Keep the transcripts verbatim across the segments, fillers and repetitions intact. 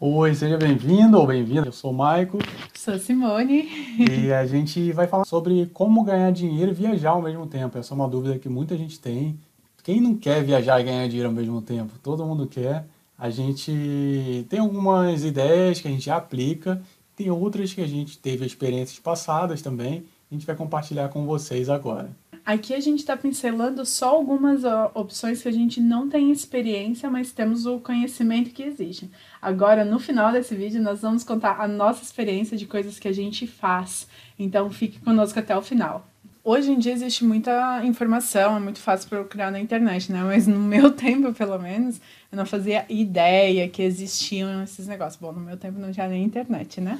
Oi, seja bem-vindo ou bem-vinda. Eu sou o Michael. Sou a Simone. E a gente vai falar sobre como ganhar dinheiro e viajar ao mesmo tempo. Essa é uma dúvida que muita gente tem. Quem não quer viajar e ganhar dinheiro ao mesmo tempo? Todo mundo quer. A gente tem algumas ideias que a gente já aplica, tem outras que a gente teve experiências passadas também. A gente vai compartilhar com vocês agora. Aqui a gente está pincelando só algumas opções que a gente não tem experiência, mas temos o conhecimento que exige. Agora, no final desse vídeo, nós vamos contar a nossa experiência de coisas que a gente faz. Então, fique conosco até o final. Hoje em dia existe muita informação, é muito fácil procurar na internet, né? Mas no meu tempo, pelo menos, eu não fazia ideia que existiam esses negócios. Bom, no meu tempo não tinha nem internet, né?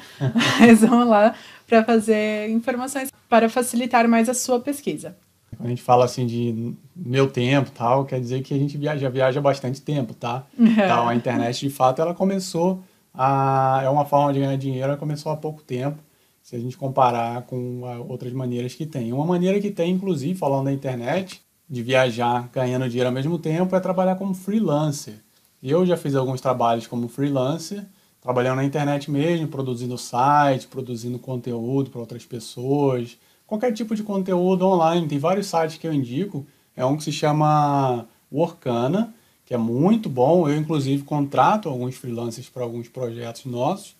Mas vamos lá para fazer informações para facilitar mais a sua pesquisa. Quando a gente fala assim de meu tempo tal, quer dizer que a gente viaja, viaja bastante tempo, tá? É. Então, a internet, de fato, ela começou a... É uma forma de ganhar dinheiro, ela começou há pouco tempo, se a gente comparar com outras maneiras que tem. Uma maneira que tem, inclusive, falando da internet, de viajar ganhando dinheiro ao mesmo tempo, é trabalhar como freelancer. Eu já fiz alguns trabalhos como freelancer, trabalhando na internet mesmo, produzindo site, produzindo conteúdo para outras pessoas... Qualquer tipo de conteúdo online, tem vários sites que eu indico, é um que se chama Workana, que é muito bom, eu inclusive contrato alguns freelancers para alguns projetos nossos,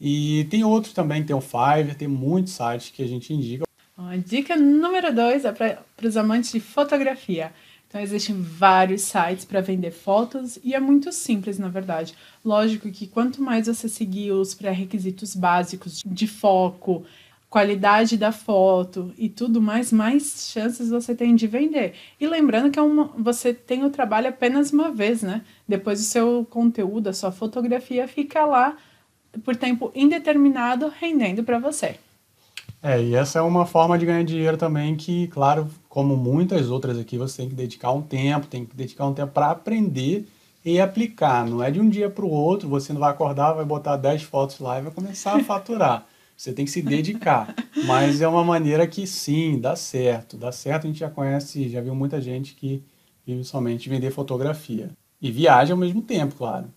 e tem outros também, tem o Fiverr, tem muitos sites que a gente indica. A dica número dois é para os amantes de fotografia. Então, existem vários sites para vender fotos e é muito simples, na verdade. Lógico que quanto mais você seguir os pré-requisitos básicos de foco, qualidade da foto e tudo mais, mais chances você tem de vender. E lembrando que é uma, você tem o trabalho apenas uma vez, né? Depois o seu conteúdo, a sua fotografia fica lá por tempo indeterminado rendendo para você. É, e essa é uma forma de ganhar dinheiro também que, claro, como muitas outras aqui, você tem que dedicar um tempo, tem que dedicar um tempo para aprender e aplicar. Não é de um dia para o outro, você não vai acordar, vai botar dez fotos lá e vai começar a faturar. Você tem que se dedicar, mas é uma maneira que sim, dá certo. Dá certo, a gente já conhece, já viu muita gente que vive somente de vender fotografia. E viaja ao mesmo tempo, claro.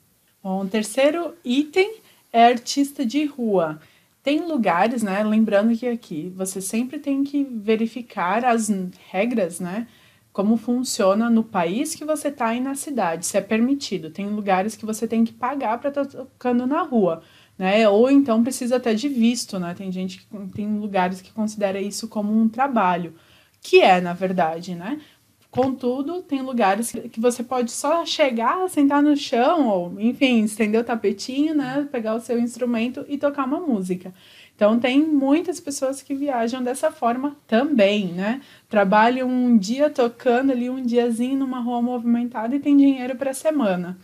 Bom, o terceiro item é artista de rua. Tem lugares, né, lembrando que aqui você sempre tem que verificar as regras, né, como funciona no país que você está e na cidade, se é permitido. Tem lugares que você tem que pagar para estar tocando na rua. Né? Ou então precisa até de visto, né? Tem gente que tem lugares que considera isso como um trabalho, que é, na verdade, né? Contudo, tem lugares que você pode só chegar, sentar no chão, ou enfim, estender o tapetinho, né? Pegar o seu instrumento e tocar uma música. Então, tem muitas pessoas que viajam dessa forma também, né? Trabalham um dia tocando ali, um diazinho numa rua movimentada e tem dinheiro para a semana.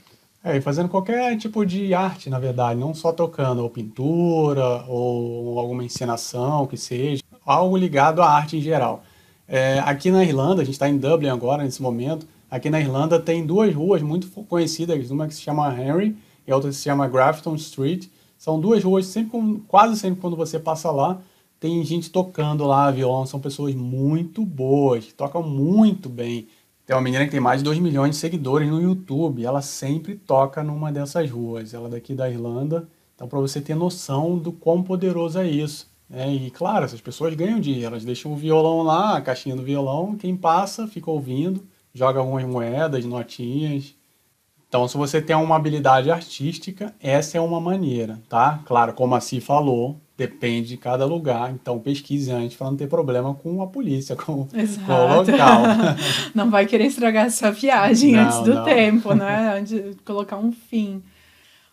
É, e fazendo qualquer tipo de arte, na verdade, não só tocando, ou pintura, ou alguma encenação, o que seja, algo ligado à arte em geral. É, aqui na Irlanda, a gente está em Dublin agora, nesse momento, aqui na Irlanda tem duas ruas muito conhecidas, uma que se chama Henry e a outra que se chama Grafton Street. São duas ruas, sempre, quase sempre quando você passa lá, tem gente tocando lá violão, são pessoas muito boas, que tocam muito bem. Tem uma menina que tem mais de dois milhões de seguidores no YouTube. Ela sempre toca numa dessas ruas. Ela é daqui da Irlanda. Então, para você ter noção do quão poderoso é isso. Né? E, claro, essas pessoas ganham dinheiro. Elas deixam o violão lá, a caixinha do violão. Quem passa, fica ouvindo. Joga algumas moedas, notinhas. Então, se você tem uma habilidade artística, essa é uma maneira, tá? Claro, como a Si falou, depende de cada lugar. Então, pesquise antes para não ter problema com a polícia, com, com o local. Não vai querer estragar a sua viagem não, antes do não. tempo, né? Antes de colocar um fim.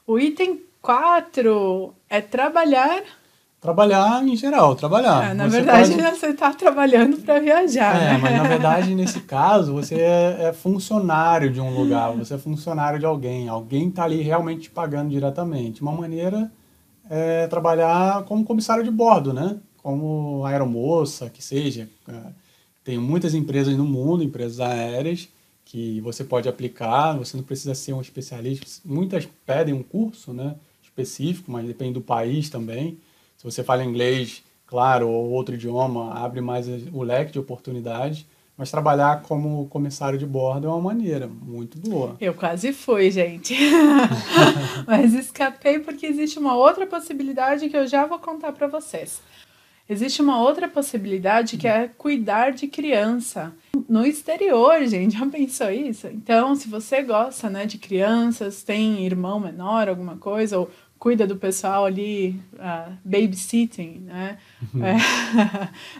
O item quatro é trabalhar... Trabalhar em geral, trabalhar. É, na você verdade, pode... você está trabalhando para viajar. É, né? Mas na verdade, nesse caso, você é, é funcionário de um lugar, você é funcionário de alguém. Alguém está ali realmente te pagando diretamente. Uma maneira é trabalhar como comissário de bordo, né? Como aeromoça, que seja. Tem muitas empresas no mundo, empresas aéreas, que você pode aplicar, você não precisa ser um especialista. Muitas pedem um curso, né, específico, mas depende do país também. Se você fala inglês, claro, ou outro idioma, abre mais o leque de oportunidades. Mas trabalhar como comissário de bordo é uma maneira muito boa. Eu quase fui, gente. Mas escapei porque existe uma outra possibilidade que eu já vou contar para vocês. Existe uma outra possibilidade que é cuidar de criança. No exterior, gente, já pensou isso? Então, se você gosta, né, de crianças, tem irmão menor, alguma coisa, ou cuida do pessoal ali, uh, babysitting, né? É,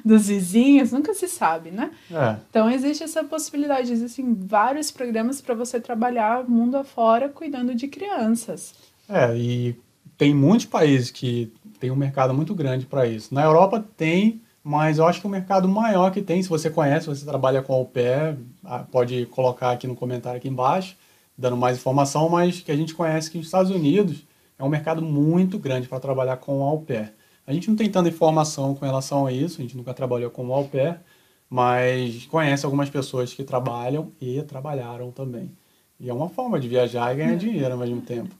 dos vizinhos, nunca se sabe, né? É. Então, existe essa possibilidade. Existem vários programas para você trabalhar mundo afora cuidando de crianças. É, e tem muitos países que tem um mercado muito grande para isso. Na Europa tem, mas eu acho que o mercado maior que tem, se você conhece, se você trabalha com au pair, pode colocar aqui no comentário aqui embaixo, dando mais informação, mas que a gente conhece que nos Estados Unidos é um mercado muito grande para trabalhar com au pair. A gente não tem tanta informação com relação a isso, a gente nunca trabalhou com au pair, mas conhece algumas pessoas que trabalham e trabalharam também. E é uma forma de viajar e ganhar dinheiro ao mesmo tempo.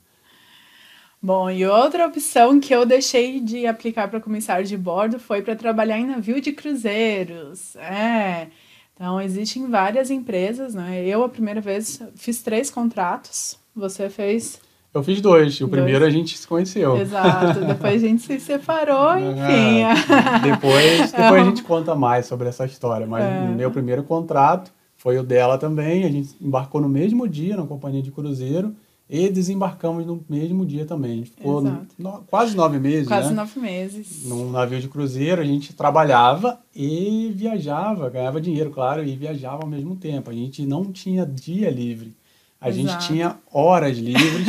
Bom, e outra opção que eu deixei de aplicar para comissário de bordo foi para trabalhar em navio de cruzeiros. É, então existem várias empresas, né? Eu, a primeira vez, fiz três contratos, você fez... Eu fiz dois, o dois. Primeiro a gente se conheceu. Exato, depois a gente se separou, enfim. É, depois depois é um... a gente conta mais sobre essa história, mas é. O meu primeiro contrato foi o dela também, a gente embarcou no mesmo dia na companhia de cruzeiro, e desembarcamos no mesmo dia também. A gente ficou no, quase nove meses, Quase né? nove meses. Num navio de cruzeiro, a gente trabalhava e viajava, ganhava dinheiro, claro, e viajava ao mesmo tempo. A gente não tinha dia livre. A Exato. Gente tinha horas livres,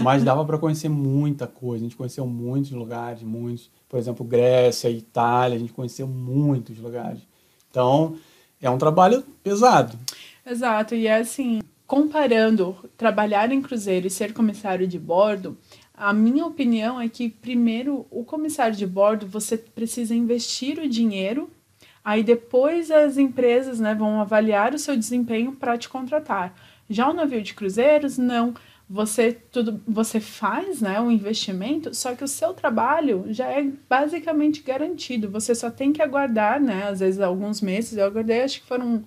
mas dava para conhecer muita coisa. A gente conheceu muitos lugares, muitos. Por exemplo, Grécia, Itália, a gente conheceu muitos lugares. Então, é um trabalho pesado. Exato, e é assim... Comparando trabalhar em cruzeiro e ser comissário de bordo, a minha opinião é que, primeiro, o comissário de bordo, você precisa investir o dinheiro, aí depois as empresas, né, vão avaliar o seu desempenho para te contratar. Já o navio de cruzeiros, não. Você, tudo, você faz, né, um investimento, só que o seu trabalho já é basicamente garantido. Você só tem que aguardar, né, às vezes alguns meses. Eu aguardei, acho que foram...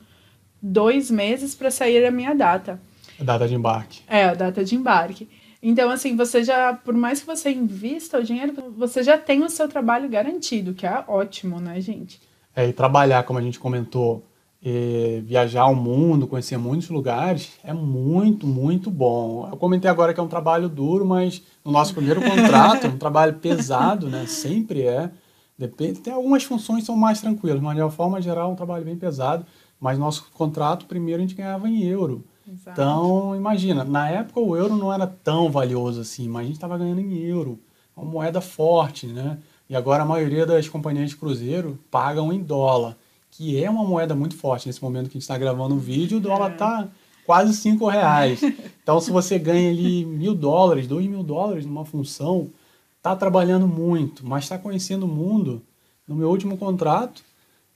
dois meses para sair a minha data. A data de embarque. É, a data de embarque. Então, assim, você já, por mais que você invista o dinheiro, você já tem o seu trabalho garantido, que é ótimo, né, gente? É, e trabalhar, como a gente comentou, e viajar ao mundo, conhecer muitos lugares, é muito, muito bom. Eu comentei agora que é um trabalho duro, mas no nosso primeiro contrato, é um trabalho pesado, né, sempre é. Depende, tem algumas funções que são mais tranquilas, mas de uma forma geral é um trabalho bem pesado. Mas nosso contrato, primeiro, a gente ganhava em euro. Exato. Então, imagina, na época o euro não era tão valioso assim, mas a gente estava ganhando em euro, uma moeda forte, né? E agora a maioria das companhias de cruzeiro pagam em dólar, que é uma moeda muito forte. Nesse momento que a gente está gravando o vídeo, o dólar está é. quase cinco reais. Então, se você ganha ali mil dólares, dois mil dólares numa função, está trabalhando muito, mas está conhecendo o mundo. No meu último contrato,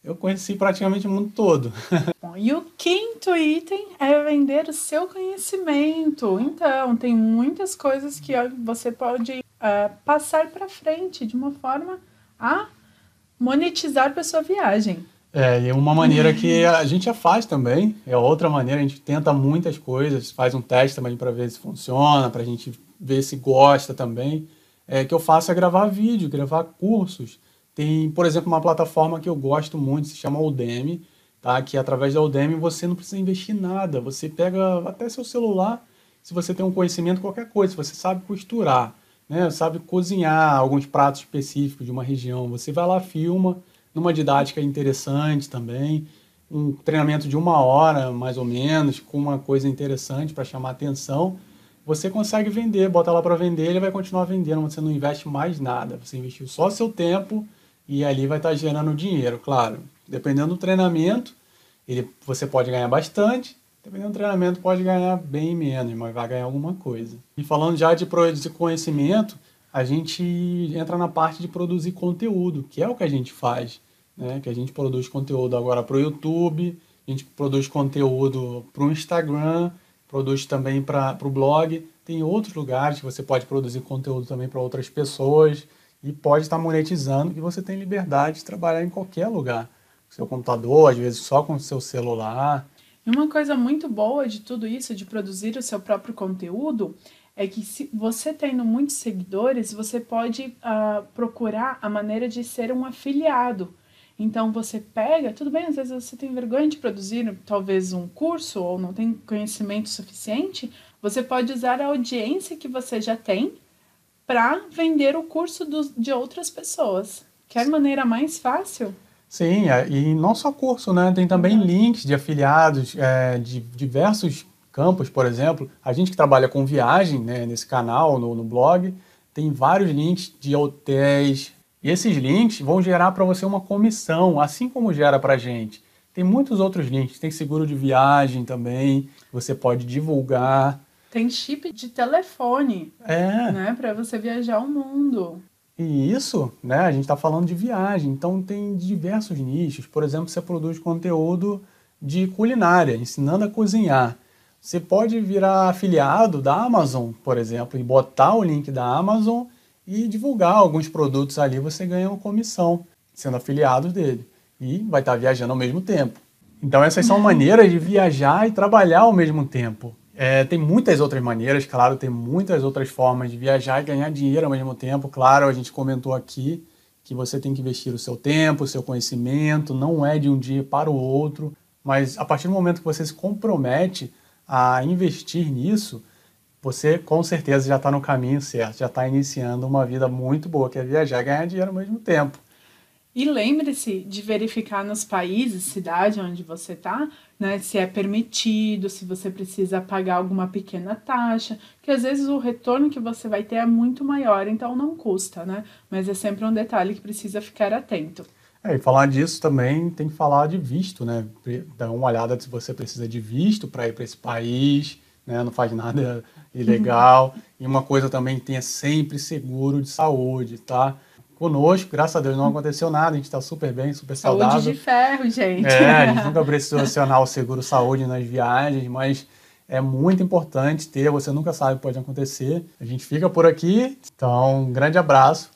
eu conheci praticamente o mundo todo. Bom, e o quinto item é vender o seu conhecimento. Então, tem muitas coisas que você pode uh, passar para frente de uma forma a monetizar para sua viagem. É, e uma maneira que a gente já faz também. É outra maneira, a gente tenta muitas coisas, faz um teste também para ver se funciona, para a gente ver se gosta também. É, que eu faço é gravar vídeo, gravar cursos. Tem, por exemplo, uma plataforma que eu gosto muito, se chama Udemy, tá? Que através da Udemy você não precisa investir nada, você pega até seu celular, se você tem um conhecimento, qualquer coisa, se você sabe costurar, né? Sabe cozinhar alguns pratos específicos de uma região, você vai lá, filma, numa didática interessante também, um treinamento de uma hora, mais ou menos, com uma coisa interessante para chamar atenção, você consegue vender, bota lá para vender, ele vai continuar vendendo, você não investe mais nada, você investiu só seu tempo, e ali vai estar gerando dinheiro, claro. Dependendo do treinamento, ele, você pode ganhar bastante, dependendo do treinamento pode ganhar bem menos, mas vai ganhar alguma coisa. E falando já de produzir conhecimento, a gente entra na parte de produzir conteúdo, que é o que a gente faz, né? Que a gente produz conteúdo agora para o YouTube, a gente produz conteúdo para o Instagram, produz também para o blog, tem outros lugares que você pode produzir conteúdo também para outras pessoas, e pode estar monetizando, e você tem liberdade de trabalhar em qualquer lugar. seu computador, às vezes só com o seu celular. E uma coisa muito boa de tudo isso, de produzir o seu próprio conteúdo, é que se você tendo muitos seguidores, você pode uh, procurar a maneira de ser um afiliado. Então você pega, tudo bem, às vezes você tem vergonha de produzir talvez um curso ou não tem conhecimento suficiente, você pode usar a audiência que você já tem para vender o curso do, de outras pessoas. Quer maneira mais fácil? Sim, e não só curso, né? Tem também uhum. links de afiliados é, de diversos campos, por exemplo. A gente que trabalha com viagem, né, nesse canal, no, no blog, tem vários links de hotéis. E esses links vão gerar para você uma comissão, assim como gera para a gente. Tem muitos outros links. Tem seguro de viagem também, você pode divulgar. Tem chip de telefone, é. né, para você viajar o mundo. E isso, né, a gente está falando de viagem, então tem diversos nichos. Por exemplo, você produz conteúdo de culinária, ensinando a cozinhar. Você pode virar afiliado da Amazon, por exemplo, e botar o link da Amazon e divulgar alguns produtos ali, você ganha uma comissão, sendo afiliado dele. E vai estar viajando ao mesmo tempo. Então essas são maneiras de viajar e trabalhar ao mesmo tempo. É, tem muitas outras maneiras, claro, tem muitas outras formas de viajar e ganhar dinheiro ao mesmo tempo. Claro, a gente comentou aqui que você tem que investir o seu tempo, o seu conhecimento, não é de um dia para o outro, mas a partir do momento que você se compromete a investir nisso, você com certeza já está no caminho certo, já está iniciando uma vida muito boa, que é viajar e ganhar dinheiro ao mesmo tempo. E lembre-se de verificar nos países, cidade onde você está, né, se é permitido, se você precisa pagar alguma pequena taxa, que às vezes o retorno que você vai ter é muito maior, então não custa, né? Mas é sempre um detalhe que precisa ficar atento. É, e falar disso também tem que falar de visto, né? Dá uma olhada se você precisa de visto para ir para esse país, né? Não faz nada ilegal. E uma coisa também, tenha sempre seguro de saúde, tá? Conosco, graças a Deus, não aconteceu nada, a gente está super bem, super saudável. Saúde de ferro, gente. É, a gente nunca precisou acionar o seguro-saúde nas viagens, mas é muito importante ter, você nunca sabe o que pode acontecer. A gente fica por aqui, então um grande abraço